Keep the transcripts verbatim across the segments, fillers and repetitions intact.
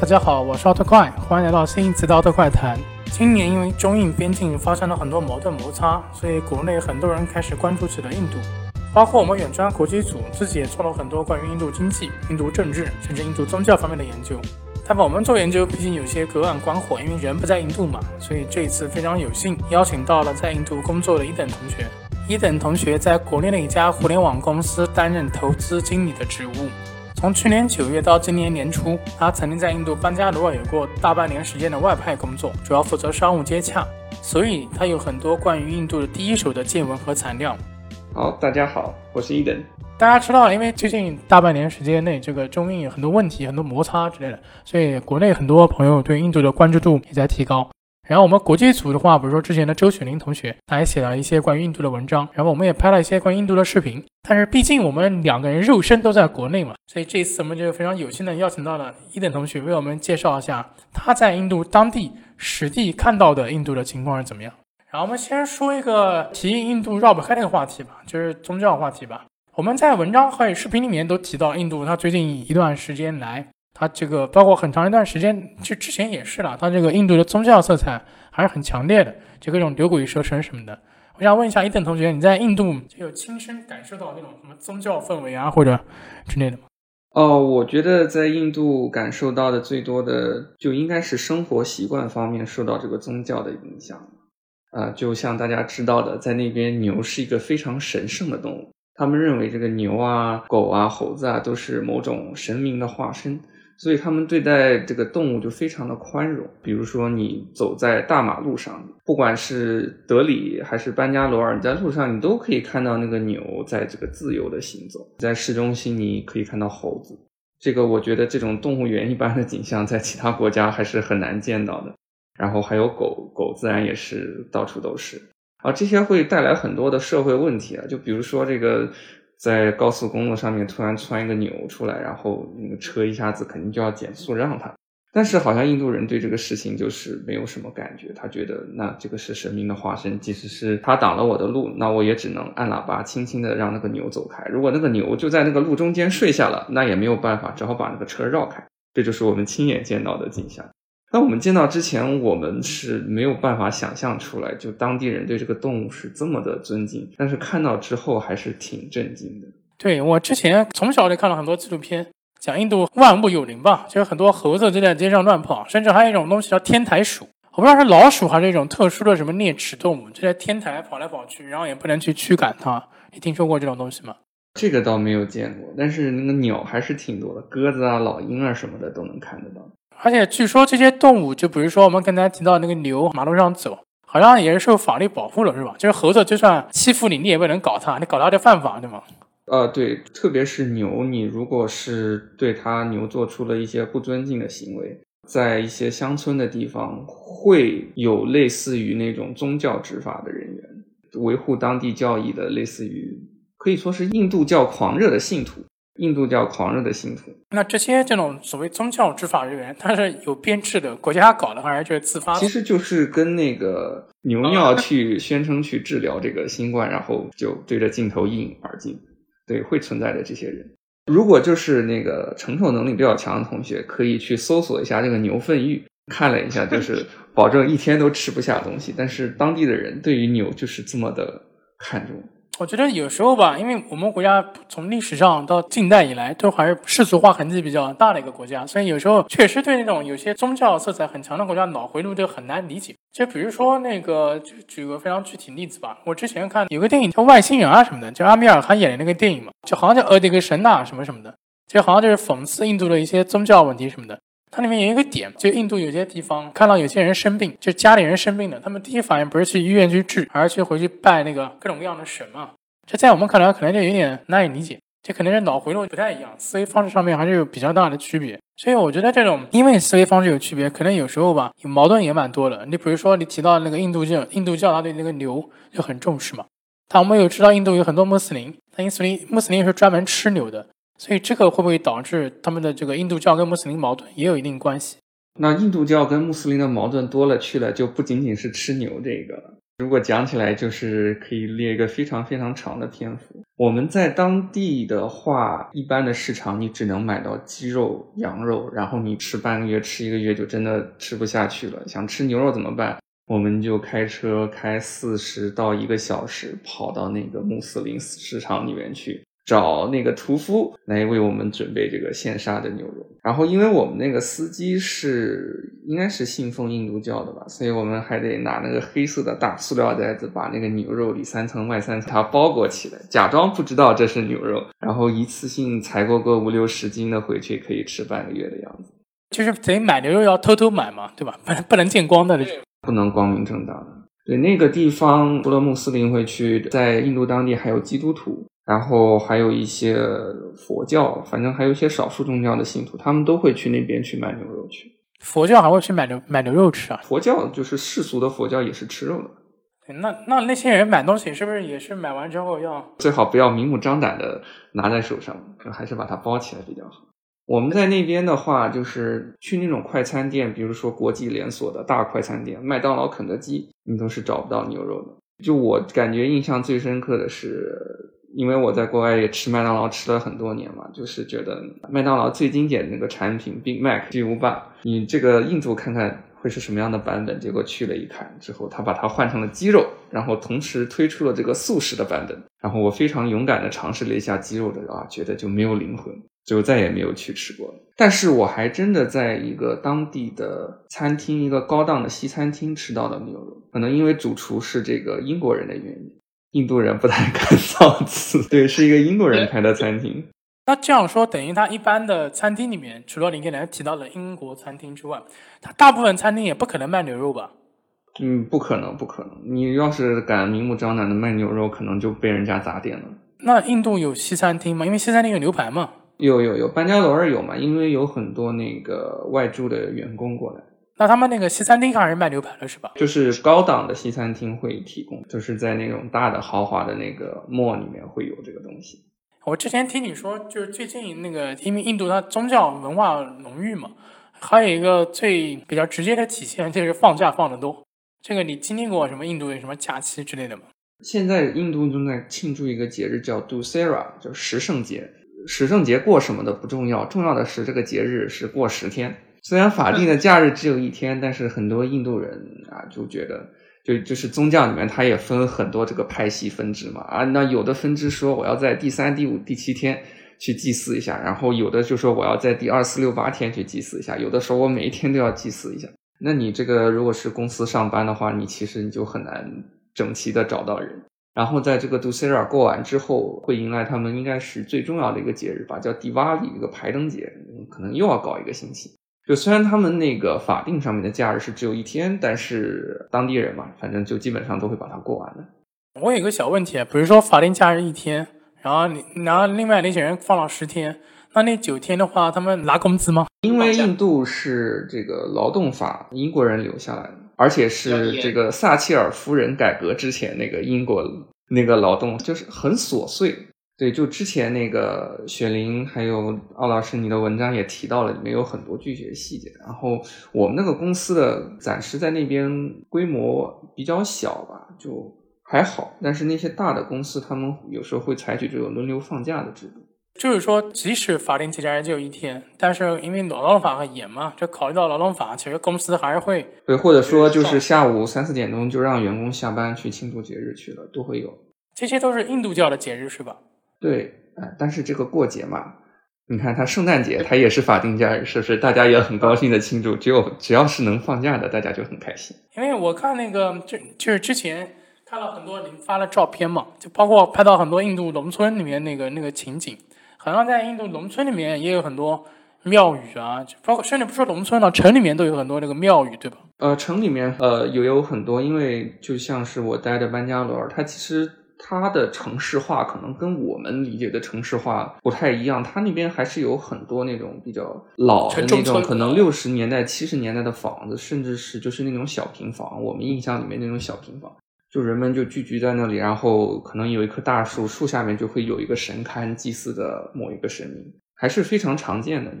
大家好，我是奥特快，欢迎来到新一期的奥特快谈。今年因为中印边境发生了很多矛盾摩擦，所以国内很多人开始关注起了印度，包括我们远川国际组自己也做了很多关于印度经济、印度政治甚至印度宗教方面的研究。但我们做研究毕竟有些隔岸观火，因为人不在印度嘛，所以这一次非常有幸邀请到了在印度工作的一等同学。一等同学在国内的一家互联网公司担任投资经理的职务。从去年九月到今年年初，他曾经在印度班加罗尔有过大半年时间的外派工作，主要负责商务接洽，所以他有很多关于印度的第一手的见闻和材料。好，大家好，我是伊登。大家知道，因为最近大半年时间内，这个中印有很多问题、很多摩擦之类的，所以国内很多朋友对印度的关注度也在提高。然后我们国际组的话，比如说之前的周雪玲同学，他也写了一些关于印度的文章，然后我们也拍了一些关于印度的视频。但是毕竟我们两个人肉身都在国内嘛，所以这次我们就非常有幸的邀请到了一等同学为我们介绍一下他在印度当地实地看到的印度的情况是怎么样。然后我们先说一个提印度绕不开这个话题吧，就是宗教话题吧。我们在文章和视频里面都提到印度，他最近一段时间来，他这个包括很长一段时间就之前也是了，他这个印度的宗教色彩还是很强烈的，就各种牛鬼蛇神什么的。我想问一下一等同学，你在印度就有亲身感受到那种什么宗教氛围啊或者之类的吗？哦，我觉得在印度感受到的最多的就应该是生活习惯方面受到这个宗教的影响。呃，就像大家知道的，在那边牛是一个非常神圣的动物，他们认为这个牛啊、狗啊、猴子啊都是某种神明的化身，所以他们对待这个动物就非常的宽容。比如说你走在大马路上，不管是德里还是班加罗尔，你在路上你都可以看到那个牛在这个自由的行走，在市中心你可以看到猴子。这个我觉得这种动物园一般的景象在其他国家还是很难见到的。然后还有狗，狗自然也是到处都是啊，这些会带来很多的社会问题啊，就比如说这个在高速公路上面突然窜一个牛出来，然后那个车一下子肯定就要减速让它。但是好像印度人对这个事情就是没有什么感觉，他觉得那这个是神明的化身，即使是他挡了我的路，那我也只能按喇叭轻轻的让那个牛走开，如果那个牛就在那个路中间睡下了，那也没有办法，只好把那个车绕开。这就是我们亲眼见到的景象。那我们见到之前，我们是没有办法想象出来，就当地人对这个动物是这么的尊敬，但是看到之后还是挺震惊的。对，我之前从小就看了很多纪录片，讲印度万物有灵吧，就是很多猴子就在街上乱跑，甚至还有一种东西叫天台鼠，我不知道是老鼠还是一种特殊的什么啮齿动物，就在天台跑来跑去，然后也不能去驱赶它。你听说过这种东西吗？这个倒没有见过，但是那个鸟还是挺多的，鸽子啊、老鹰啊什么的都能看得到。而且据说这些动物，就比如说我们刚才提到那个牛马路上走，好像也是受法律保护了是吧？就是猴子就算欺负你，你也不能搞它，你搞它就犯法对吗？呃，对，特别是牛，你如果是对它牛做出了一些不尊敬的行为，在一些乡村的地方会有类似于那种宗教执法的人员维护当地教义的，类似于可以说是印度教狂热的信徒印度教狂热的信徒。那这些这种所谓宗教执法人员，他是有编制的，国家搞的还是就是自发的？其实就是跟那个牛尿去宣称去治疗这个新冠，然后就对着镜头一饮而尽。对，会存在的这些人。如果就是那个承受能力比较强的同学，可以去搜索一下这个牛粪浴，看了一下，就是保证一天都吃不下东西。但是当地的人对于牛就是这么的看重。我觉得有时候吧，因为我们国家从历史上到近代以来都还是世俗化痕迹比较大的一个国家，所以有时候确实对那种有些宗教色彩很强的国家脑回路就很难理解。就比如说那个就举个非常具体例子吧，我之前看有个电影叫外星人啊什么的，就阿米尔汗演的那个电影嘛，就好像叫俄狄格神呐什么什么的，就好像就是讽刺印度的一些宗教问题什么的。它里面有一个点，就印度有些地方看到有些人生病，就家里人生病了，他们第一反应不是去医院去治，而是去回去拜那个各种各样的神嘛。这在我们看来可能就有点难以理解，这可能是脑回路不太一样，思维方式上面还是有比较大的区别。所以我觉得这种因为思维方式有区别，可能有时候吧有矛盾也蛮多的。你比如说你提到那个印度教，印度教他对那个牛就很重视嘛，但我们有知道印度有很多穆斯林，但穆斯林是专门吃牛的，所以这个会不会导致他们的这个印度教跟穆斯林矛盾也有一定关系？那印度教跟穆斯林的矛盾多了去了，就不仅仅是吃牛这个。如果讲起来就是可以列一个非常非常长的篇幅。我们在当地的话，一般的市场你只能买到鸡肉羊肉，然后你吃半个月吃一个月就真的吃不下去了。想吃牛肉怎么办？我们就开车开四十到一个小时跑到那个穆斯林市场里面去，找那个屠夫来为我们准备这个现杀的牛肉。然后因为我们那个司机是应该是信奉印度教的吧，所以我们还得拿那个黑色的大塑料袋子把那个牛肉里三层外三层它包裹起来，假装不知道这是牛肉，然后一次性采购个五六十斤的回去可以吃半个月的样子。就是得买牛肉要偷偷买嘛，对吧？不能见光的，不能光明正大的。对，那个地方除了穆斯林会去，在印度当地还有基督徒，然后还有一些佛教，反正还有一些少数宗教的信徒，他们都会去那边去买牛肉去。佛教还会去买 牛, 买牛肉吃啊？佛教就是世俗的佛教也是吃肉的。那那那些人买东西是不是也是买完之后要最好不要明目张胆的拿在手上，还是把它包起来比较好。我们在那边的话就是去那种快餐店，比如说国际连锁的大快餐店，麦当劳肯德基，你都是找不到牛肉的。就我感觉印象最深刻的是，因为我在国外也吃麦当劳吃了很多年嘛，就是觉得麦当劳最经典的那个产品 Big Mac 巨无霸，你这个印度看看会是什么样的版本，结果去了一看之后他把它换成了鸡肉，然后同时推出了这个素食的版本，然后我非常勇敢的尝试了一下鸡肉的啊，觉得就没有灵魂，就再也没有去吃过了。但是我还真的在一个当地的餐厅，一个高档的西餐厅吃到了牛肉，可能因为主厨是这个英国人的原因，印度人不太敢造次。对，是一个英国人开的餐厅。那这样说等于他一般的餐厅里面，除了你刚才提到的英国餐厅之外，他大部分餐厅也不可能卖牛肉吧？嗯，不可能不可能，你要是敢明目张胆的卖牛肉可能就被人家砸店了。那印度有西餐厅吗？因为西餐厅有牛排嘛。有有有，班加罗尔有嘛，因为有很多那个外驻的员工过来。那他们那个西餐厅还是卖牛排了是吧？就是高档的西餐厅会提供，就是在那种大的豪华的那个 mall 里面会有这个东西。我之前听你说就是最近那个因为印度它宗教文化浓郁嘛，还有一个最比较直接的体现就是放假放得多，这个你经历过什么印度的什么假期之类的吗？现在印度正在庆祝一个节日叫 Dussehra， 叫十圣节。十圣节过什么的不重要，重要的是这个节日是过十天，虽然法定的假日只有一天，但是很多印度人啊就觉得就就是宗教里面它也分很多这个派系分支嘛啊，那有的分支说我要在第三、第五、第七天去祭祀一下，然后有的就说我要在第二、四、六、八天去祭祀一下，有的时候我每一天都要祭祀一下。那你这个如果是公司上班的话，你其实你就很难整齐的找到人。然后在这个 Dussehra 过完之后，会迎来他们应该是最重要的一个节日吧，叫 Diwali， 一个排灯节，可能又要搞一个星期。就虽然他们那个法定上面的假日是只有一天，但是当地人嘛，反正就基本上都会把它过完的。我有一个小问题，比如说法定假日一天，然后你然后另外那些人放了十天，那那九天的话，他们拿工资吗？因为印度是这个劳动法英国人留下来的，而且是这个撒切尔夫人改革之前那个英国那个劳动就是很琐碎。对，就之前那个雪玲还有奥老师你的文章也提到了，里面有很多具体的细节。然后我们那个公司的暂时在那边规模比较小吧，就还好，但是那些大的公司他们有时候会采取这种轮流放假的制度。就是说即使法定节假日只有一天，但是因为劳动法很严嘛，就考虑到劳动法，其实公司还是会对，或者说就是下午三四点钟就让员工下班去庆祝节日去了，都会有。这些都是印度教的节日是吧？对，但是这个过节嘛，你看它圣诞节它也是法定假日，是不是大家也很高兴的庆祝，只有只要是能放假的大家就很开心。因为我看那个就就是之前看到很多你发了照片嘛，就包括拍到很多印度农村里面那个那个情景，好像在印度农村里面也有很多庙宇啊，包括甚至不说农村了，城里面都有很多那个庙宇，对吧？呃，城里面呃也 有, 有很多，因为就像是我待的班加罗尔，它其实它的城市化可能跟我们理解的城市化不太一样，它那边还是有很多那种比较老的那种，可能六十年代、七十年代的房子，甚至是就是那种小平房，我们印象里面那种小平房。就人们就聚集在那里，然后可能有一棵大树，树下面就会有一个神龛祭祀的某一个神明，还是非常常见的。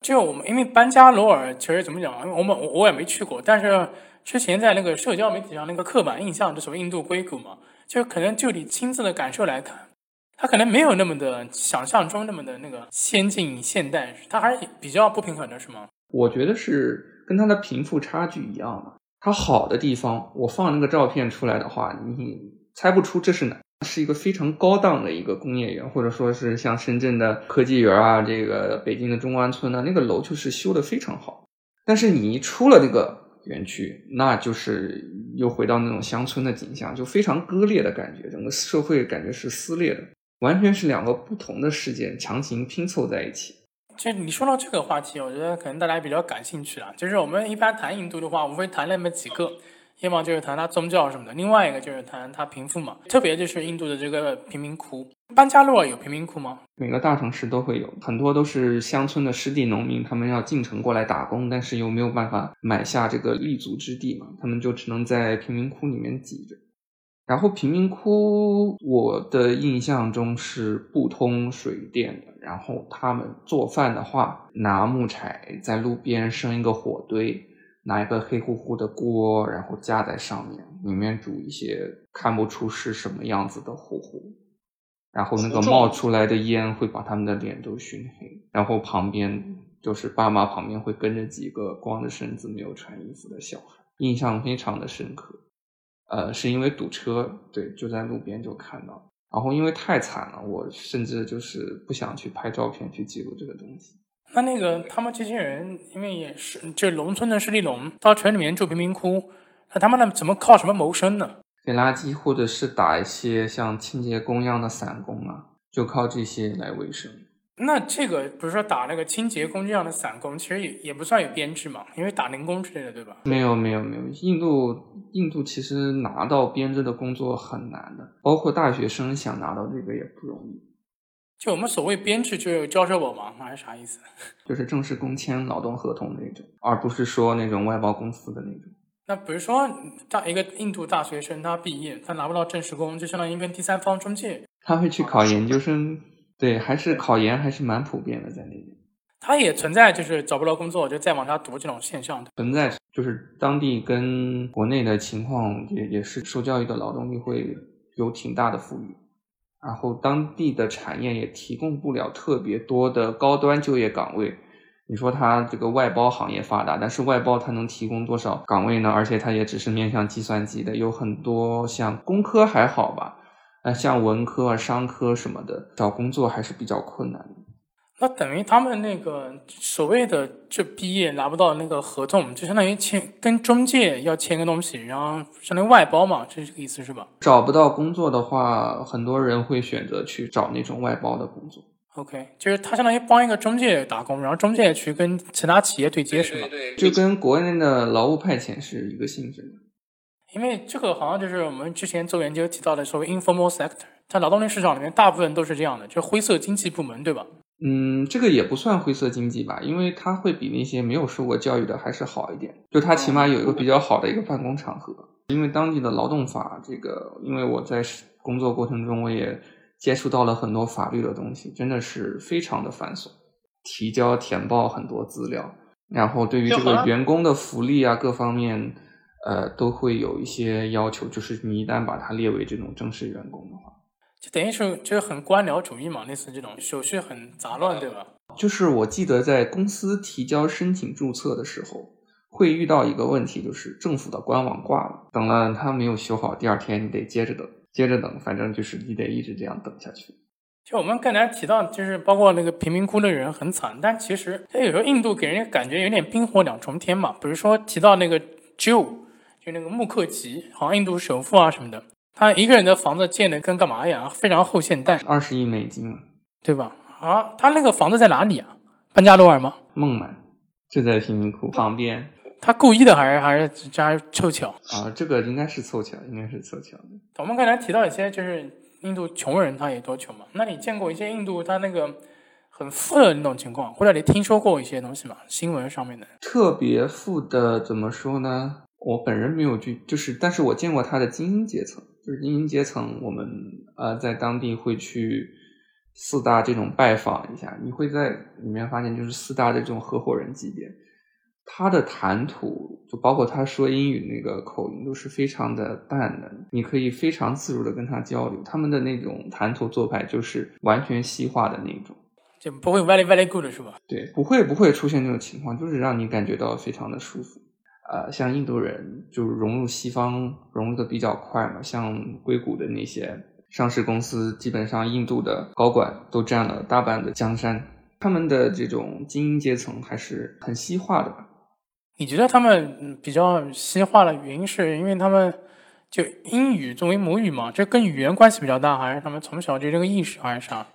就我们因为班加罗尔其实怎么讲，我们我也没去过，但是之前在那个社交媒体上那个刻板印象，这所谓印度硅谷嘛，就可能就你亲自的感受来看，它可能没有那么的想象中那么的那个先进现代，它还是比较不平衡的，是吗？我觉得是跟它的贫富差距一样的。它好的地方，我放那个照片出来的话，你猜不出这是哪，是一个非常高档的一个工业园，或者说是像深圳的科技园啊，这个北京的中关村啊，那个楼就是修得非常好。但是你一出了那个园区，那就是又回到那种乡村的景象，就非常割裂的感觉，整个社会感觉是撕裂的，完全是两个不同的世界强行拼凑在一起。就你说到这个话题，我觉得可能大家比较感兴趣啊。就是我们一般谈印度的话，无非谈那么几个，要么就是谈它宗教什么的，另外一个就是谈它贫富嘛，特别就是印度的这个贫民窟。班加罗尔有贫民窟吗？每个大城市都会有，很多都是乡村的失地农民，他们要进城过来打工，但是又没有办法买下这个立足之地嘛，他们就只能在贫民窟里面挤着。然后贫民窟我的印象中是不通水电的，然后他们做饭的话，拿木柴在路边生一个火堆，拿一个黑乎乎的锅，然后架在上面，里面煮一些看不出是什么样子的糊糊，然后那个冒出来的烟会把他们的脸都熏黑，然后旁边就是爸妈旁边会跟着几个光着身子没有穿衣服的小孩，印象非常的深刻。呃，是因为堵车，对，就在路边就看到，然后因为太惨了，我甚至就是不想去拍照片去记录这个东西。那那个他们这些人，因为也是就农村的湿地农，到城里面住贫民窟，那他们呢怎么靠什么谋生呢？捡垃圾或者是打一些像清洁工一样的散工啊，就靠这些来维生。那这个比如说打那个清洁工这样的散工，其实 也, 也不算有编制嘛，因为打零工之类的，对吧？没有没有没有，印度印度其实拿到编制的工作很难的，包括大学生想拿到这个也不容易。就我们所谓编制就有教授保忙还是啥意思？就是正式工签劳动合同那种，而不是说那种外包公司的那种。那比如说一个印度大学生他毕业，他拿不到正式工，就相当于跟第三方中介，他会去考研究生。对，还是考研还是蛮普遍的在那边。它也存在就是找不到工作就再往下读这种现象存在，就是当地跟国内的情况 也, 也是受教育的劳动力会有挺大的富裕，然后当地的产业也提供不了特别多的高端就业岗位。你说它这个外包行业发达，但是外包它能提供多少岗位呢？而且它也只是面向计算机的，有很多像工科还好吧，像文科、商科什么的，找工作还是比较困难的。那等于他们那个所谓的就毕业拿不到那个合同，就相当于签跟中介要签个东西，然后相当于外包嘛，这是个意思是吧？找不到工作的话，很多人会选择去找那种外包的工作。OK， 就是他相当于帮一个中介打工，然后中介去跟其他企业对接，是吧？对对对，就跟国内的劳务派遣是一个性质的。因为这个好像就是我们之前做研究提到的所谓 informal sector， 它劳动力市场里面大部分都是这样的，就是灰色经济部门，对吧？嗯，这个也不算灰色经济吧，因为它会比那些没有受过教育的还是好一点，就它起码有一个比较好的一个办公场合。因为当地的劳动法，这个因为我在工作过程中我也接触到了很多法律的东西，真的是非常的繁琐，提交填报很多资料，然后对于这个员工的福利啊各方面呃，都会有一些要求，就是你一旦把它列为这种正式员工的话，就等于是就是很官僚主义嘛，类似这种手续很杂乱，对吧？就是我记得在公司提交申请注册的时候，会遇到一个问题，就是政府的官网挂了，等了它没有修好，第二天你得接着等，接着等，反正就是你得一直这样等下去。就我们刚才提到，就是包括那个贫民窟的人很惨，但其实有时候印度给人家感觉有点冰火两重天嘛，比如说提到那个 Joe。就那个穆克吉，好像印度首富啊什么的，他一个人的房子建的跟干嘛一样，非常后现代，二十亿美金，对吧？啊，他那个房子在哪里啊？班加罗尔吗？孟买，就在贫民窟旁边。他故意的还是还是还是凑巧啊？这个应该是凑巧，应该是凑巧的。我们刚才提到一些，就是印度穷人他也多穷嘛。那你见过一些印度他那个很富的那种情况，或者你听说过一些东西吗？新闻上面的特别富的怎么说呢？我本人没有去，就是，但是我见过他的精英阶层，就是精英阶层，我们呃在当地会去四大这种拜访一下，你会在里面发现就是四大的这种合伙人级别，他的谈吐就包括他说英语那个口音都是非常的淡的，你可以非常自如的跟他交流，他们的那种谈吐做派就是完全西化的那种，就不会 very very good 是吧？对，不会不会出现这种情况，就是让你感觉到非常的舒服。呃，像印度人就融入西方融入的比较快嘛，像硅谷的那些上市公司，基本上印度的高管都占了大半的江山，他们的这种精英阶层还是很西化的。你觉得他们比较西化的原因是因为他们就英语作为母语嘛，这跟语言关系比较大，还是他们从小就这个意识，还是啥？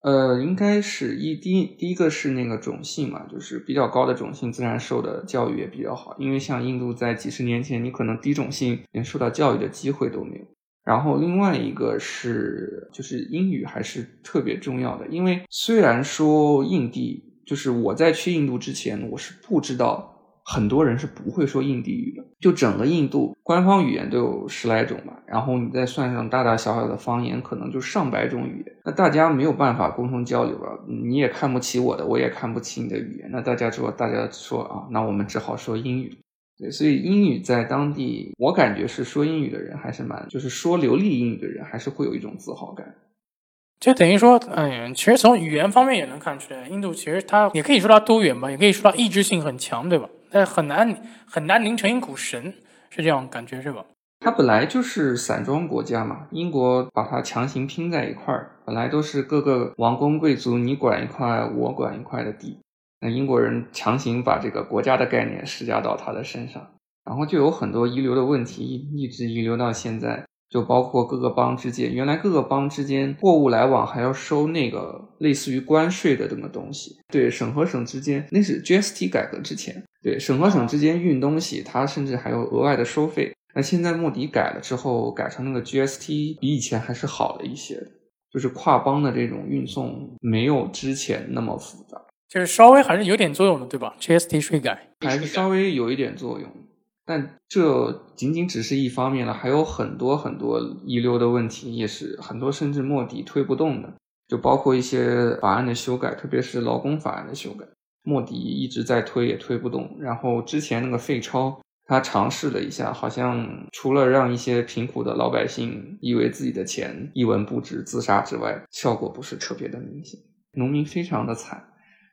呃，应该是一第一第一个是那个种姓嘛，就是比较高的种姓自然受的教育也比较好，因为像印度在几十年前你可能低种姓连受到教育的机会都没有。然后另外一个是就是英语还是特别重要的，因为虽然说印地就是我在去印度之前我是不知道很多人是不会说印地语的，就整个印度官方语言都有十来种吧，然后你再算上大大小小的方言可能就上百种语言，那大家没有办法共同交流了，你也看不起我的我也看不起你的语言，那大家说大家说啊，那我们只好说英语。对，所以英语在当地我感觉是说英语的人还是蛮就是说流利英语的人还是会有一种自豪感。就等于说，嗯，其实从语言方面也能看出来，印度其实它也可以说它多元吧，也可以说它意志性很强，对吧？但很难很难凝成一股神，是这样感觉是吧？它本来就是散装国家嘛，英国把它强行拼在一块儿，本来都是各个王公贵族你管一块我管一块的地，那英国人强行把这个国家的概念施加到他的身上，然后就有很多遗留的问题一直遗留到现在。就包括各个邦之间，原来各个邦之间货物来往还要收那个类似于关税的这么东西，对，省和省之间，那是 G S T 改革之前，对，省和省之间运东西它甚至还有额外的收费，那现在莫迪改了之后改成那个 G S T 比以前还是好了一些的，就是跨邦的这种运送没有之前那么复杂，就是稍微还是有点作用的，对吧？ G S T 税改还是稍微有一点作用，但这仅仅只是一方面了，还有很多很多遗留的问题，也是很多甚至莫迪推不动的，就包括一些法案的修改，特别是劳工法案的修改，莫迪一直在推也推不动。然后之前那个废钞他尝试了一下，好像除了让一些贫苦的老百姓以为自己的钱一文不值自杀之外，效果不是特别的明显，农民非常的惨，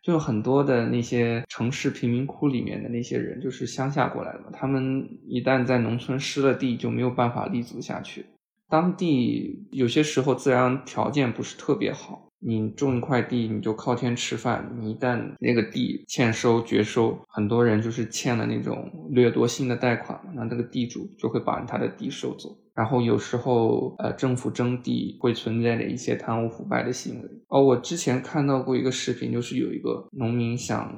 就很多的那些城市贫民窟里面的那些人就是乡下过来的嘛，他们一旦在农村失了地就没有办法立足下去，当地有些时候自然条件不是特别好，你种一块地你就靠天吃饭，你一旦那个地欠收绝收，很多人就是欠了那种掠夺性的贷款，那这个地主就会把他的地收走，然后有时候呃，政府征地会存在着一些贪污腐败的行为。哦，我之前看到过一个视频，就是有一个农民想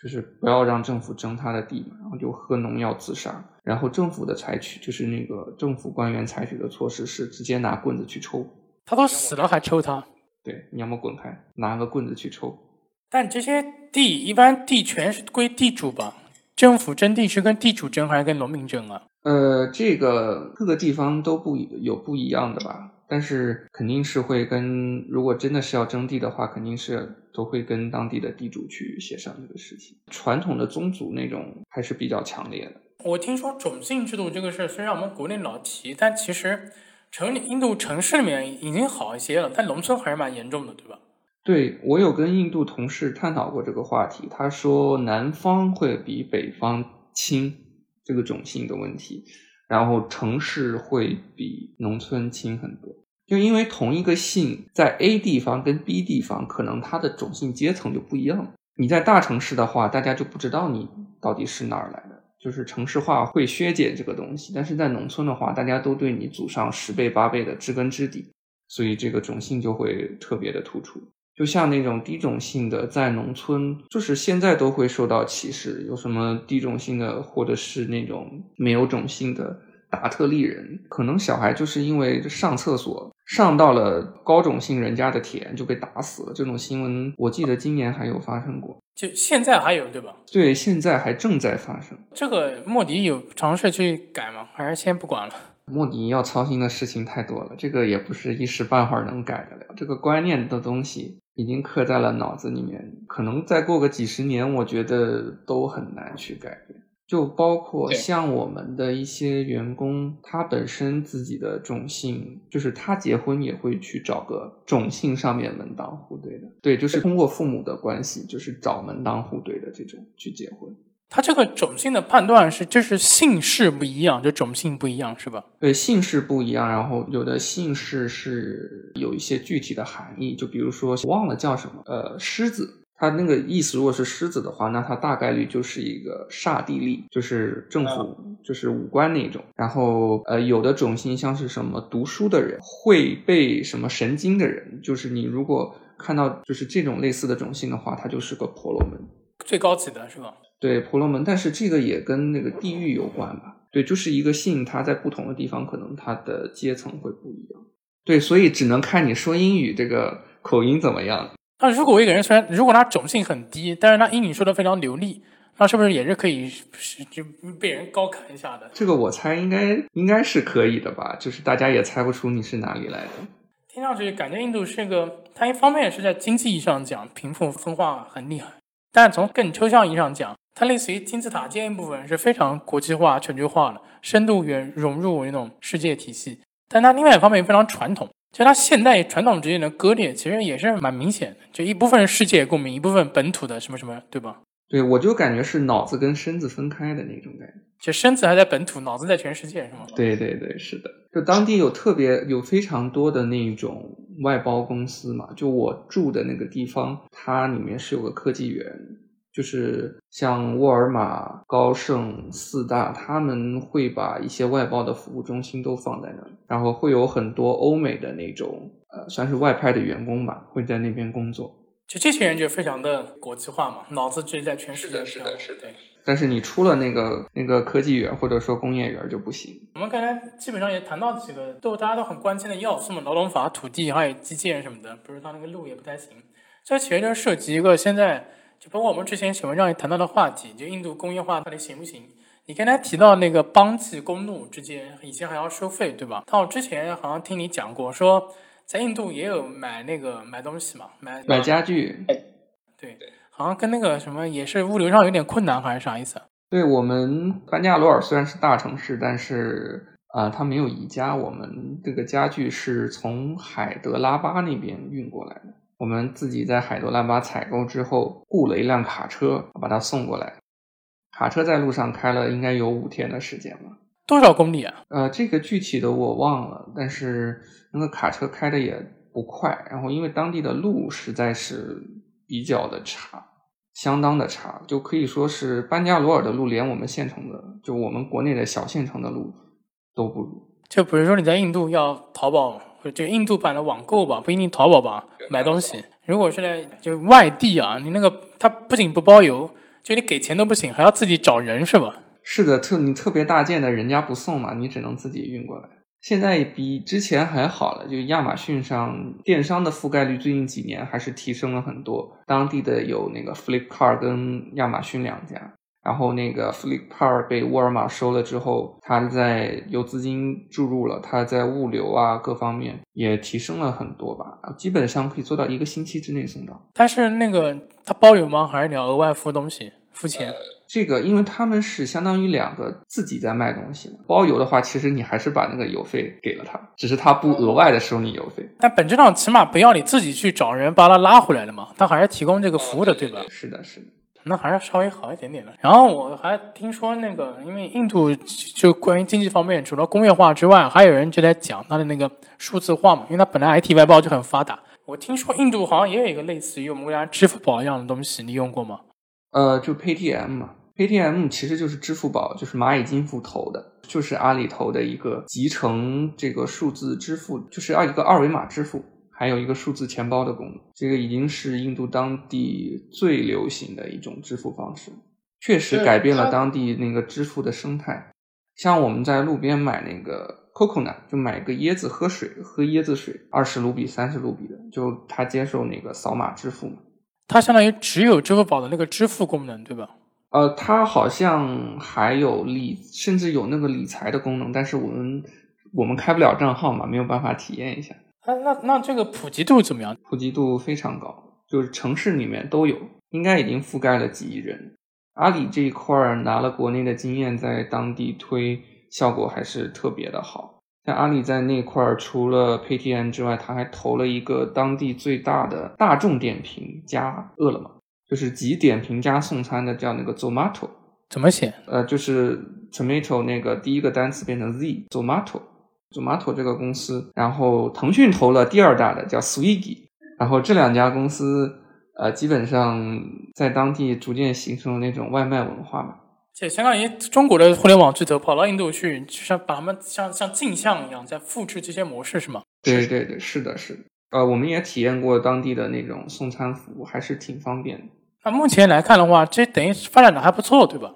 就是不要让政府征他的地嘛，然后就喝农药自杀，然后政府的采取就是那个政府官员采取的措施是直接拿棍子去抽他，都死了还抽他，对，你要么滚开，拿个棍子去抽。但这些地一般地权是归地主吧？政府征地是跟地主争还是跟农民争啊？呃，这个各个地方都不有不一样的吧，但是肯定是会跟，如果真的是要征地的话，肯定是都会跟当地的地主去协商这个事情。传统的宗族那种还是比较强烈的。我听说种姓制度这个事虽然我们国内老提，但其实城印度城市里面已经好一些了，但农村还是蛮严重的，对吧？对，我有跟印度同事探讨过这个话题，他说南方会比北方轻这个种姓的问题，然后城市会比农村轻很多，就因为同一个姓在 A 地方跟 B 地方可能它的种姓阶层就不一样，你在大城市的话大家就不知道你到底是哪儿来的，就是城市化会削减这个东西，但是在农村的话大家都对你祖上十倍八倍的知根知底，所以这个种姓就会特别的突出。就像那种低种姓的在农村就是现在都会受到歧视，有什么低种姓的或者是那种没有种姓的达特利人，可能小孩就是因为上厕所上到了高种姓人家的田就被打死了，这种新闻我记得今年还有发生过，就现在还有，对吧？对，现在还正在发生。这个莫迪有尝试去改吗？还是先不管了？莫迪要操心的事情太多了，这个也不是一时半会儿能改得了。这个观念的东西已经刻在了脑子里面，可能再过个几十年，我觉得都很难去改变。就包括像我们的一些员工，他本身自己的种姓，就是他结婚也会去找个种姓上面门当户对的，对，就是通过父母的关系，就是找门当户对的这种去结婚。他这个种姓的判断是，就是姓氏不一样，就种姓不一样是吧？对，姓氏不一样，然后有的姓氏是有一些具体的含义，就比如说忘了叫什么，呃，狮子。它那个意思如果是狮子的话，那它大概率就是一个刹帝利，就是政府就是武官那种。然后呃，有的种姓像是什么读书的人，会背什么神经的人，就是你如果看到就是这种类似的种姓的话，它就是个婆罗门，最高级的是吧？对，婆罗门。但是这个也跟那个地域有关吧？对，就是一个姓，它在不同的地方可能它的阶层会不一样。对，所以只能看你说英语这个口音怎么样。那如果我一个人虽然如果他种姓很低，但是他英语说的非常流利，那是不是也是可以就被人高看一下的？这个我猜应该应该是可以的吧，就是大家也猜不出你是哪里来的。听上去感觉印度是个，它一方面是在经济意义上讲贫富分化很厉害，但从更抽象意义上讲，它类似于金字塔尖一部分是非常国际化、全球化的，深度也融入那种世界体系，但它另外一方面非常传统。就它现代传统之间的割裂其实也是蛮明显的，就一部分世界共鸣，一部分本土的什么什么，对吧？对，我就感觉是脑子跟身子分开的那种感觉，就身子还在本土，脑子在全世界，是吗？对对对，是的。就当地有特别有非常多的那种外包公司嘛，就我住的那个地方，它里面是有个科技园，就是像沃尔玛、高盛、四大，他们会把一些外包的服务中心都放在那里，然后会有很多欧美的那种呃，算是外派的员工吧，会在那边工作。就这些人就非常的国际化嘛，脑子就在全世界。是的，是的，是的。但是你出了那个那个科技园或者说工业园就不行。我们刚才基本上也谈到几个都大家都很关心的要素嘛，劳动法、土地还有基建什么的，比如它那个路也不太行。这其实就涉及一个现在。就包括我们之前小文章也谈到的话题，就印度工业化到底行不行？你刚才提到那个邦际公路之间以前还要收费，对吧？但我之前好像听你讲过，说在印度也有买那个买东西嘛，买买家具，对，好像跟那个什么也是物流上有点困难，还是啥意思？对，我们班加罗尔虽然是大城市，但是啊、呃，它没有宜家，我们这个家具是从海德拉巴那边运过来的。我们自己在海德拉巴采购之后，雇了一辆卡车把它送过来，卡车在路上开了应该有五天的时间吧。多少公里啊？呃，这个具体的我忘了，但是那个卡车开的也不快，然后因为当地的路实在是比较的差，相当的差，就可以说是班加罗尔的路连我们县城的，就我们国内的小县城的路都不如。就比如说你在印度要淘宝，就印度版的网购吧，不一定淘宝吧，买东西。如果是在就外地啊，你那个它不仅不包邮，就你给钱都不行，还要自己找人是吧？是的，特你特别大件的人家不送嘛，你只能自己运过来。现在比之前还好了，就亚马逊上电商的覆盖率最近几年还是提升了很多。当地的有那个 Flipkart 跟亚马逊两家。然后那个 Flipkart 被沃尔玛收了之后，它在有资金注入了，它在物流啊各方面也提升了很多吧，基本上可以做到一个星期之内送到。但是那个它包邮吗？还是你要额外付东西付钱、呃、这个因为他们是相当于两个自己在卖东西，包邮的话其实你还是把那个邮费给了他，只是他不额外的收你邮费。但本质上起码不要你自己去找人把他拉回来了嘛，他还是提供这个服务的、哦、对吧？是的，是的，那还是稍微好一点点的。然后我还听说那个，因为印度就关于经济方面，除了工业化之外，还有人就在讲它的那个数字化嘛，因为它本来 I T 外包就很发达。我听说印度好像也有一个类似于我们国家支付宝一样的东西，你用过吗？呃，就 Paytm 嘛 ，Paytm 其实就是支付宝，就是蚂蚁金服投的，就是阿里投的一个集成这个数字支付，就是一个二维码支付。还有一个数字钱包的功能，这个已经是印度当地最流行的一种支付方式，确实改变了当地那个支付的生态。像我们在路边买那个 coconut， 就买个椰子喝水，喝椰子水二十卢比三十卢比的，就它接受那个扫码支付嘛。它相当于只有支付宝的那个支付功能，对吧？呃，它好像还有理，甚至有那个理财的功能，但是我们我们开不了账号嘛，没有办法体验一下。啊、那那这个普及度怎么样？普及度非常高，就是城市里面都有，应该已经覆盖了几亿人。阿里这一块拿了国内的经验，在当地推效果还是特别的好。像阿里在那块除了 Paytm 之外，他还投了一个当地最大的大众点评加饿了么，就是集点评加送餐的，叫那个 Zomato。 怎么写？呃，就是 tomato 那个第一个单词变成 Z Zomato。Zomato 这个公司，然后腾讯投了第二大的叫 Swiggy， 然后这两家公司呃，基本上在当地逐渐形成了那种外卖文化嘛。且相当于中国的互联网巨头跑到印度去，就像把他们像像镜像一样在复制这些模式，是吗？对对对，是的是的。呃，我们也体验过当地的那种送餐服务，还是挺方便的。那、啊、目前来看的话，这等于发展的还不错，对吧？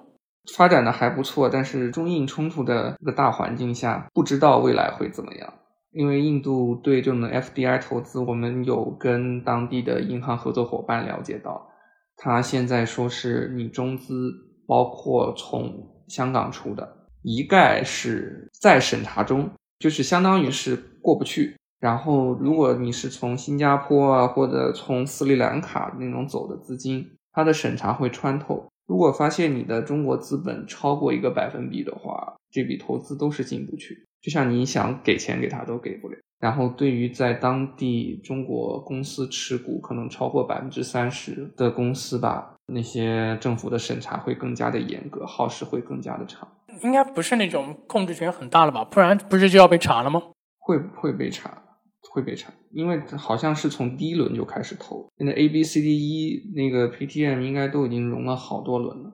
发展的还不错，但是中印冲突的这个大环境下，不知道未来会怎么样。因为印度对这种 F D I 投资，我们有跟当地的银行合作伙伴了解到，他现在说是你中资包括从香港出的一概是在审查中，就是相当于是过不去。然后如果你是从新加坡啊或者从斯里兰卡那种走的资金，它的审查会穿透，如果发现你的中国资本超过一个百分比的话，这笔投资都是进不去，就像你想给钱给他都给不了。然后对于在当地中国公司持股可能超过 百分之三十 的公司吧，那些政府的审查会更加的严格，耗时会更加的长。应该不是那种控制权很大了吧，不然不是就要被查了吗？会会被查，会被查，因为好像是从第一轮就开始投，现在 A B C D E 那个 Paytm 应该都已经融了好多轮了。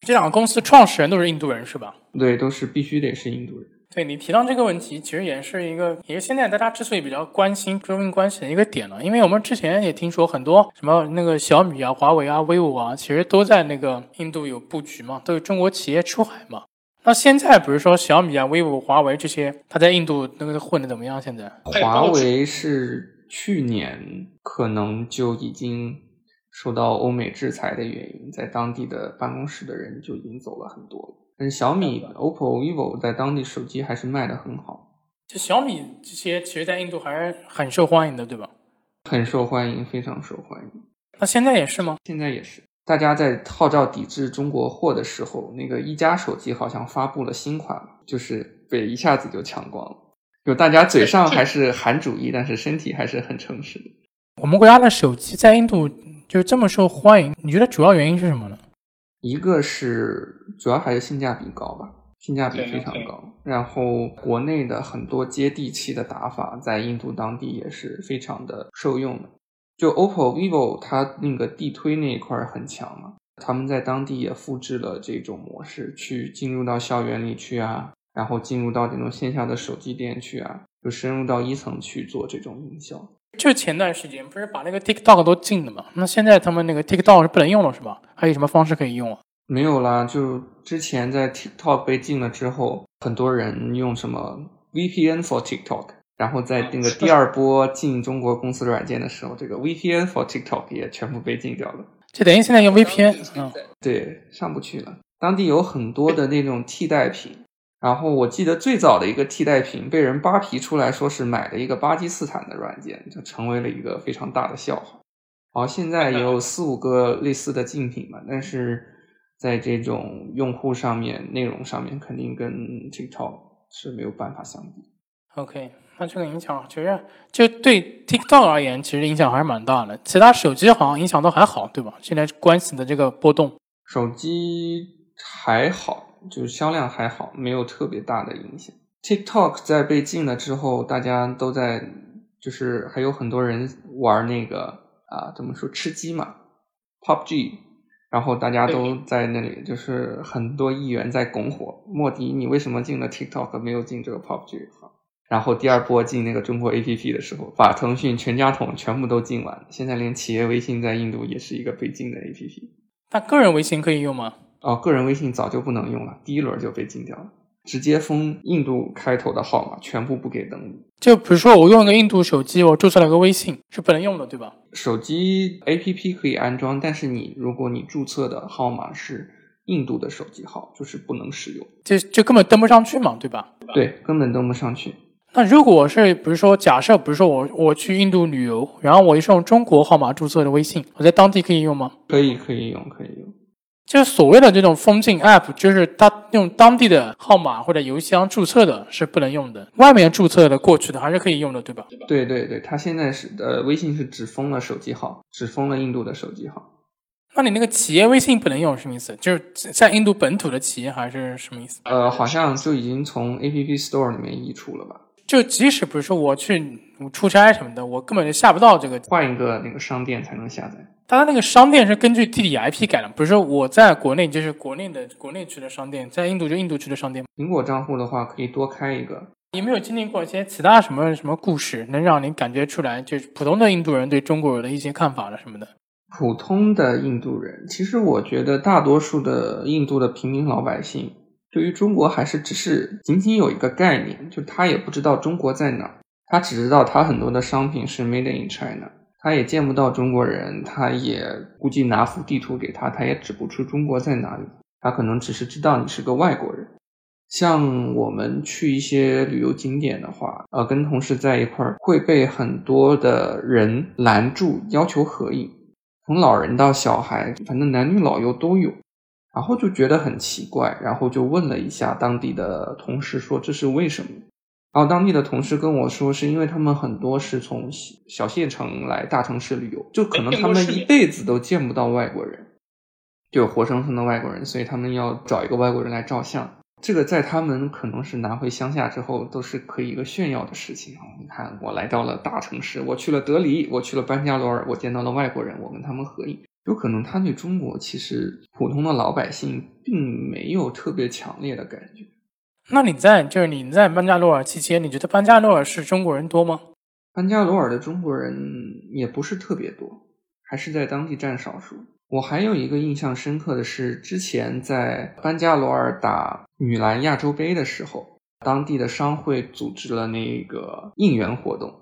这两个公司创始人都是印度人是吧？对，都是必须得是印度人。对，你提到这个问题，其实也是一个也是现在大家之所以比较关心中印关系的一个点了，因为我们之前也听说很多什么那个小米啊、华为啊、vivo 啊，其实都在那个印度有布局嘛，都有中国企业出海嘛。那现在比如说小米啊、vivo、华为这些，它在印度那个混得怎么样？现在华为是去年可能就已经受到欧美制裁的原因，在当地的办公室的人就已经走了很多了。但是小米、OPPO、vivo 在当地手机还是卖得很好。就小米这些其实在印度还是很受欢迎的，对吧？很受欢迎，非常受欢迎。那现在也是吗？现在也是。大家在号召抵制中国货的时候，那个一加手机好像发布了新款，就是被一下子就抢光了。就大家嘴上还是韩主义，但是身体还是很诚实的。我们国家的手机在印度就这么受欢迎，你觉得主要原因是什么呢？一个是主要还是性价比高吧，性价比非常高。然后国内的很多接地气的打法在印度当地也是非常的受用的。就 OPPO、vivo 它那个地推那一块很强嘛，他们在当地也复制了这种模式，去进入到校园里去啊，然后进入到这种线下的手机店去啊，就深入到一层去做这种营销。就前段时间不是把那个 TikTok 都禁了嘛？那现在他们那个 TikTok 是不能用了是吧？还有什么方式可以用啊？没有啦，就之前在 TikTok 被禁了之后，很多人用什么 V P N for TikTok，然后在那个第二波进中国公司软件的时候，这个 V P N for TikTok 也全部被禁掉了。这等于现在用 V P N， 嗯，对，上不去了。当地有很多的那种替代品，然后我记得最早的一个替代品被人扒皮出来，说是买了一个巴基斯坦的软件，就成为了一个非常大的笑话。好，现在也有四五个类似的竞品嘛，但是在这种用户上面、内容上面，肯定跟 TikTok 是没有办法相比。OK，那这个影响其实就对 TikTok 而言，其实影响还是蛮大的。其他手机好像影响都还好，对吧？现在关系的这个波动，手机还好，就是销量还好，没有特别大的影响。TikTok 在被禁了之后，大家都在，就是还有很多人玩那个啊，怎么说，吃鸡嘛 ，P U B G， 然后大家都在那里，就是很多议员在拱火，莫迪，你为什么禁了 TikTok 没有禁这个 P U B G？然后第二波进那个中国 A P P 的时候，把腾讯全家桶全部都进完了。现在连企业微信在印度也是一个被禁的 A P P。 那个人微信可以用吗？哦，个人微信早就不能用了，第一轮就被禁掉了，直接封印度开头的号码，全部不给登录。就比如说我用一个印度手机，我注册了个微信，是不能用的，对吧？手机 A P P 可以安装，但是你如果你注册的号码是印度的手机号，就是不能使用，就就根本登不上去嘛，对吧？对，根本登不上去。那如果是比如说假设比如说我我去印度旅游，然后我是用中国号码注册的微信，我在当地可以用吗？可以可以用可以用。就是所谓的这种封禁 app， 就是它用当地的号码或者邮箱注册的是不能用的，外面注册的过去的还是可以用的，对吧？对对对，它现在是呃，微信是只封了手机号，只封了印度的手机号。那你那个企业微信不能用什么意思？就是在印度本土的企业还是什么意思？呃，好像就已经从 app store 里面移除了吧。就即使比如说我去出差什么的，我根本就下不到这个，换一个那个商店才能下载。它那个商店是根据地理 I P 改的，比如说我在国内就是国内的国内区的商店，在印度就印度区的商店。苹果账户的话可以多开一个。你没有经历过一些其他什么什么故事能让你感觉出来就是普通的印度人对中国人的一些看法了什么的？普通的印度人，其实我觉得大多数的印度的平民老百姓对于中国还是只是仅仅有一个概念，就他也不知道中国在哪，他只知道他很多的商品是 made in China，他也见不到中国人，他也估计拿幅地图给他，他也指不出中国在哪里，他可能只是知道你是个外国人。像我们去一些旅游景点的话，呃，跟同事在一块儿会被很多的人拦住要求合影，从老人到小孩，反正男女老幼都有，然后就觉得很奇怪，然后就问了一下当地的同事说这是为什么。然后当地的同事跟我说是因为他们很多是从小县城来大城市旅游，就可能他们一辈子都见不到外国人，就活生生的外国人，所以他们要找一个外国人来照相。这个在他们可能是拿回乡下之后都是可以一个炫耀的事情。你看我来到了大城市，我去了德里，我去了班加罗尔，我见到了外国人，我跟他们合影。有可能他对中国其实普通的老百姓并没有特别强烈的感觉。那你在就是你在班加罗尔期间，你觉得班加罗尔是中国人多吗？班加罗尔的中国人也不是特别多，还是在当地占少数。我还有一个印象深刻的是，之前在班加罗尔打女篮亚洲杯的时候，当地的商会组织了那个应援活动，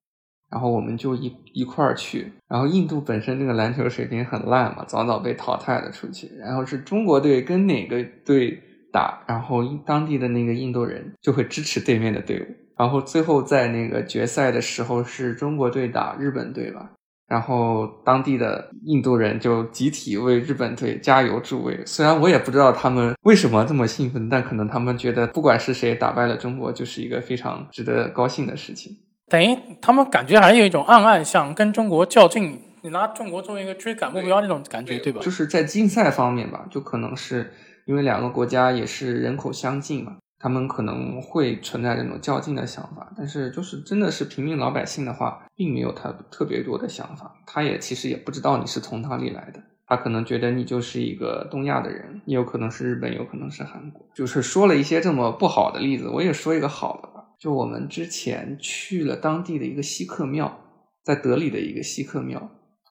然后我们就一一块儿去。然后印度本身这个篮球水平很烂嘛，早早被淘汰了出去，然后是中国队跟哪个队打，然后当地的那个印度人就会支持对面的队伍，然后最后在那个决赛的时候是中国队打日本队吧，然后当地的印度人就集体为日本队加油助威。虽然我也不知道他们为什么这么兴奋，但可能他们觉得不管是谁打败了中国就是一个非常值得高兴的事情。等于他们感觉还有一种暗暗想跟中国较劲，你拿中国作为一个追赶目标那种感觉， 对, 对吧？就是在竞赛方面吧，就可能是因为两个国家也是人口相近嘛，他们可能会存在这种较劲的想法，但是就是真的是平民老百姓的话，并没有他特别多的想法，他也其实也不知道你是从哪里来的，他可能觉得你就是一个东亚的人，也有可能是日本，有可能是韩国。就是说了一些这么不好的例子，我也说一个好的吧。就我们之前去了当地的一个锡克庙，在德里的一个锡克庙，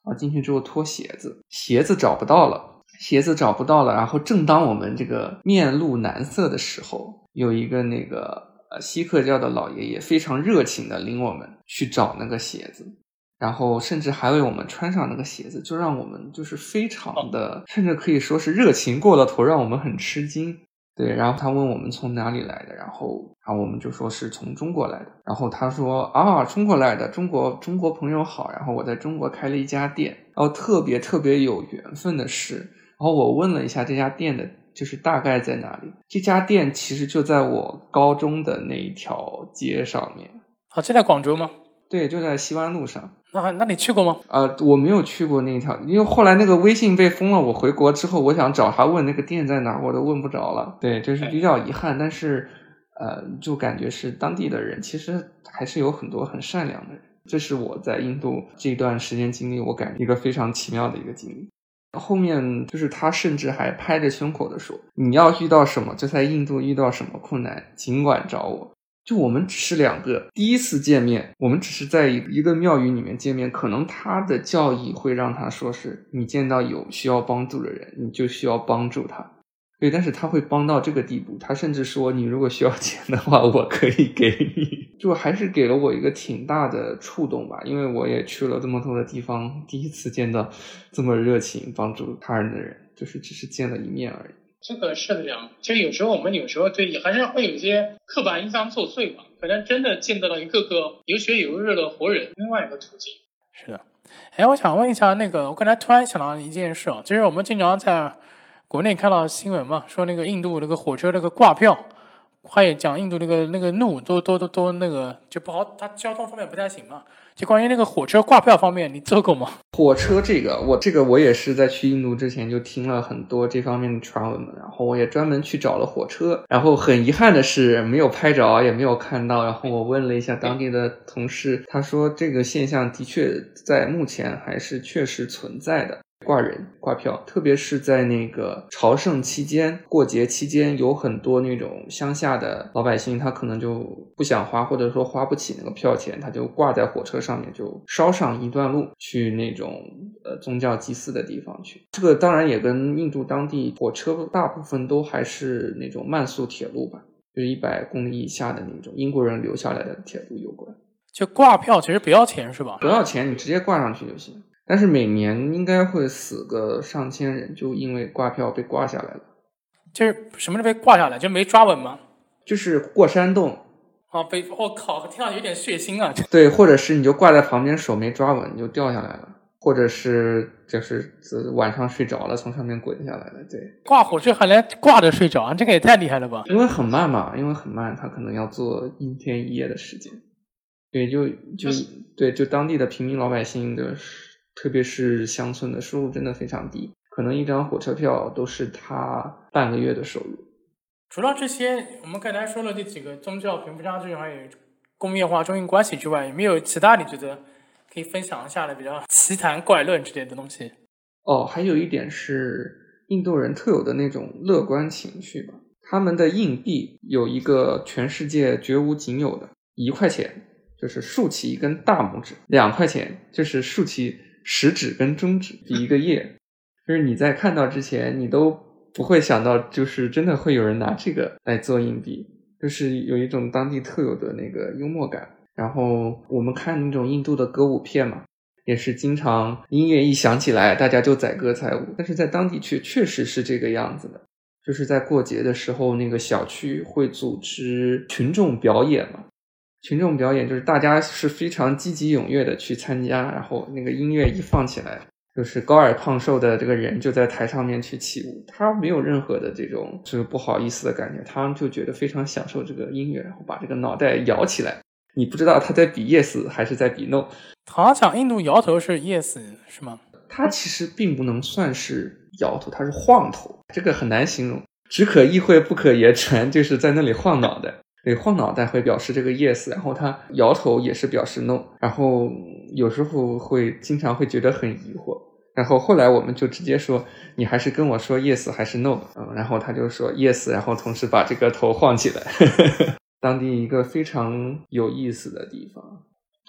啊，进去之后脱鞋子，鞋子找不到了。鞋子找不到了，然后正当我们这个面露难色的时候，有一个那个呃锡克教的老爷爷非常热情的领我们去找那个鞋子，然后甚至还为我们穿上那个鞋子，就让我们就是非常的，甚至可以说是热情过了头，让我们很吃惊。对，然后他问我们从哪里来的，然后然后我们就说是从中国来的，然后他说啊，中国来的，中国中国朋友好，然后我在中国开了一家店，然后特别特别有缘分的是。然后我问了一下这家店的就是大概在哪里，这家店其实就在我高中的那一条街上面。啊，就在广州吗？对，就在西湾路上。那那你去过吗？呃，我没有去过那一条，因为后来那个微信被封了，我回国之后我想找他问那个店在哪儿，我都问不着了。对，就是比较遗憾，但是呃，就感觉是当地的人其实还是有很多很善良的人。这是我在印度这段时间经历，我感觉一个非常奇妙的一个经历。后面就是他甚至还拍着胸口的说，你要遇到什么，就在印度遇到什么困难尽管找我。就我们只是两个第一次见面，我们只是在一个庙宇里面见面，可能他的教义会让他说是你见到有需要帮助的人你就需要帮助他。对，但是他会帮到这个地步，他甚至说你如果需要钱的话我可以给你，就还是给了我一个挺大的触动吧。因为我也去了这么多的地方，第一次见到这么热情帮助他人的人，就是只是见了一面而已。这个是这样，就有时候我们有时候对还是会有一些刻板印象作祟嘛，可能真的见到了一个个有血有肉的活人，另外一个途径。是的，哎，我想问一下，那个我刚才突然想到一件事啊，就是我们经常在国内看到新闻嘛，说那个印度那个火车那个挂票，还有讲印度那个那个路都都都都那个就不好，它交通方面不太行嘛。就关于那个火车挂票方面，你做过吗？火车这个，我这个我也是在去印度之前就听了很多这方面的传闻，然后我也专门去找了火车，然后很遗憾的是没有拍着，也没有看到。然后我问了一下当地的同事，他说这个现象的确在目前还是确实存在的。挂人挂票，特别是在那个朝圣期间、过节期间，有很多那种乡下的老百姓，他可能就不想花，或者说花不起那个票钱，他就挂在火车上面，就捎上一段路去那种呃宗教祭祀的地方去。这个当然也跟印度当地火车大部分都还是那种慢速铁路吧，就是一百公里以下的那种英国人留下来的铁路有关。就挂票其实不要钱是吧？不要钱，你直接挂上去就行。但是每年应该会死个上千人，就因为挂票被挂下来了。就是什么是被挂下来？就没抓稳吗？就是过山洞啊！被我、哦、靠，听到有点血腥啊！对，或者是你就挂在旁边，手没抓稳你就掉下来了，或者是就是晚上睡着了从上面滚下来了。对，挂火车还来挂着睡着，这个也太厉害了吧！因为很慢嘛，因为很慢，他可能要做一天一夜的时间。对，就就、嗯、对，就当地的平民老百姓的。特别是乡村的收入真的非常低，可能一张火车票都是他半个月的收入。除了这些我们刚才说了这几个宗教、贫富差距还有工业化、中印关系之外，有没有其他你觉得可以分享一下的比较奇谈怪论之类的东西？哦，还有一点是印度人特有的那种乐观情绪吧。他们的硬币有一个全世界绝无仅有的，一块钱就是竖起一根大拇指，两块钱就是竖起食指跟中指比一个耶，就是你在看到之前你都不会想到就是真的会有人拿这个来做硬币，就是有一种当地特有的那个幽默感。然后我们看那种印度的歌舞片嘛，也是经常音乐一响起来大家就载歌载舞，但是在当地却确实是这个样子的。就是在过节的时候，那个小区会组织群众表演嘛，群众表演就是大家是非常积极踊跃的去参加，然后那个音乐一放起来，就是高矮胖瘦的这个人就在台上面去起舞，他没有任何的这种就是不好意思的感觉，他就觉得非常享受这个音乐，然后把这个脑袋摇起来，你不知道他在比 yes 还是在比 no。 好像讲印度摇头是 yes 是吗？他其实并不能算是摇头，他是晃头，这个很难形容，只可意会不可言传，就是在那里晃脑袋。对，晃脑袋会表示这个 yes， 然后他摇头也是表示 no， 然后有时候会经常会觉得很疑惑，然后后来我们就直接说你还是跟我说 yes 还是 no，嗯、然后他就说 yes， 然后同时把这个头晃起来当地一个非常有意思的地方。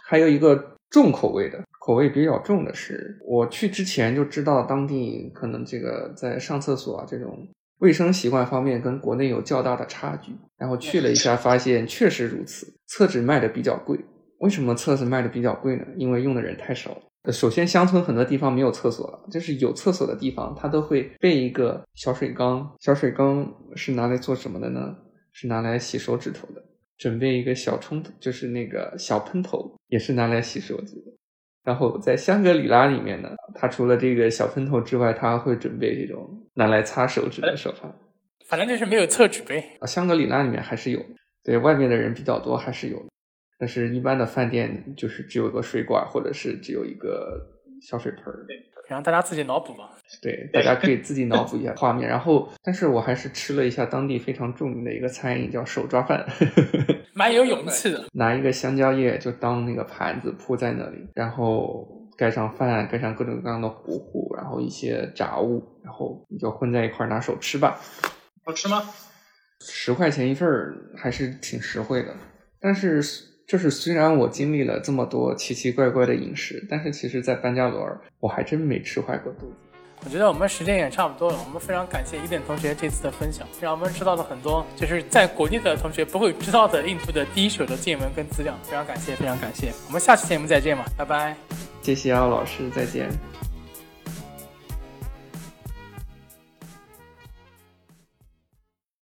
还有一个重口味的，口味比较重的是我去之前就知道当地可能这个在上厕所啊这种卫生习惯方面跟国内有较大的差距，然后去了一下发现确实如此。厕纸卖的比较贵，为什么厕纸卖的比较贵呢？因为用的人太少了。首先乡村很多地方没有厕所了，就是有厕所的地方它都会备一个小水缸，小水缸是拿来做什么的呢？是拿来洗手指头的。准备一个小冲头，就是那个小喷头，也是拿来洗手指的。然后在香格里拉里面呢，它除了这个小喷头之外，它会准备这种拿来擦手指的手帕。反正就是没有厕纸呗。香格里拉里面还是有，对，外面的人比较多还是有，但是一般的饭店就是只有一个水管，或者是只有一个小水盆，然后大家自己脑补吧。对，大家可以自己脑补一下画面。然后但是我还是吃了一下当地非常著名的一个餐饮叫手抓饭蛮有勇气的，拿一个香蕉叶就当那个盘子铺在那里，然后盖上饭，盖上各种各样的糊糊，然后一些炸物，然后你就混在一块拿手吃吧。好吃吗？十块钱一份还是挺实惠的。但是就是虽然我经历了这么多奇奇怪怪的饮食，但是其实在班加罗尔我还真没吃坏过肚子。我觉得我们时间也差不多了，我们非常感谢伊甸同学这次的分享，让我们知道了很多就是在国内的同学不会知道的印度的第一手的见闻跟资料，非常感谢非常感谢。我们下期节目再见嘛，拜拜。谢谢姚老师，再见。